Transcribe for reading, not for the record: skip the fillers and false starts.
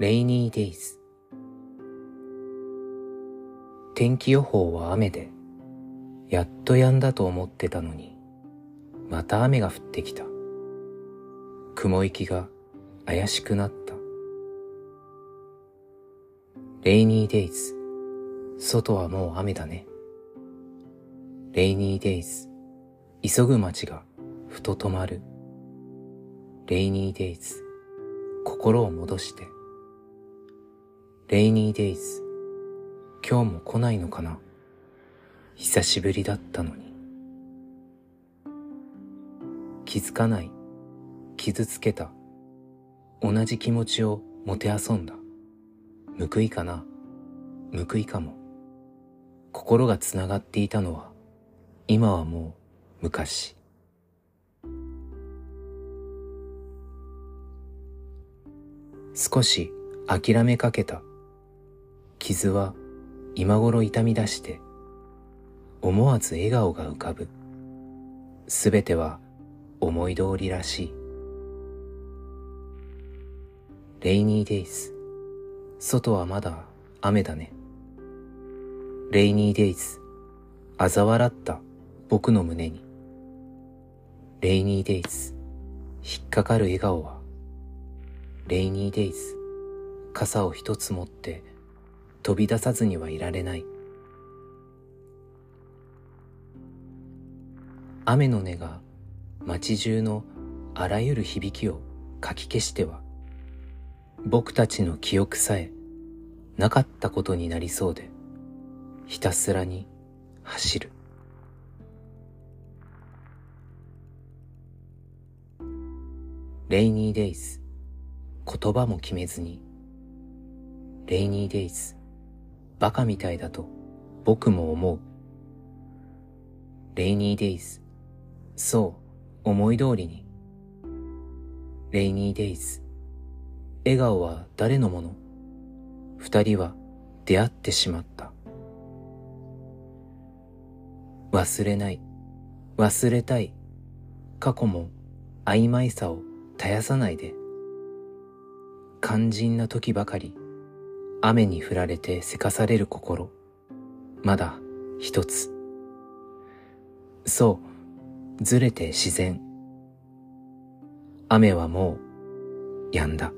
Rainy Days。 天気予報は雨で、やっと止んだと思ってたのに、また雨が降ってきた。雲行きが怪しくなった。 Rainy Days、 外はもう雨だね。 Rainy Days、 急ぐ街がふと止まる。 Rainy Days、 心を戻して。 Rainy Days、 今日も来ないのかな、久しぶりだったのに。気づかない、傷つけた、同じ気持ちをもてあそんだ。報いかな、報いかも。心がつながっていたのは、今はもう昔。少し諦めかけた。傷は今頃痛み出して、思わず笑顔が浮かぶ。すべては思い通りらしい。Rainy Days、 外はまだ雨だね。Rainy Days、 嘲笑った僕の胸に。Rainy Days、 引っかかる笑顔は。Rainy Days、 傘を一つ持って飛び出さずにはいられない。雨の音が街中のあらゆる響きをかき消しては、僕たちの記憶さえなかったことになりそうで、ひたすらに走る。Rainy Days、 言葉も決めずに。Rainy Days、 バカみたいだと僕も思う。Rainy Days、 そう思い通りに。Rainy Days、笑顔は誰のもの？二人は出会ってしまった。忘れない、忘れたい、過去も曖昧さを絶やさないで。肝心な時ばかり、雨に降られてせかされる心、まだ一つ。そう、ずれて自然。雨はもう止んだ。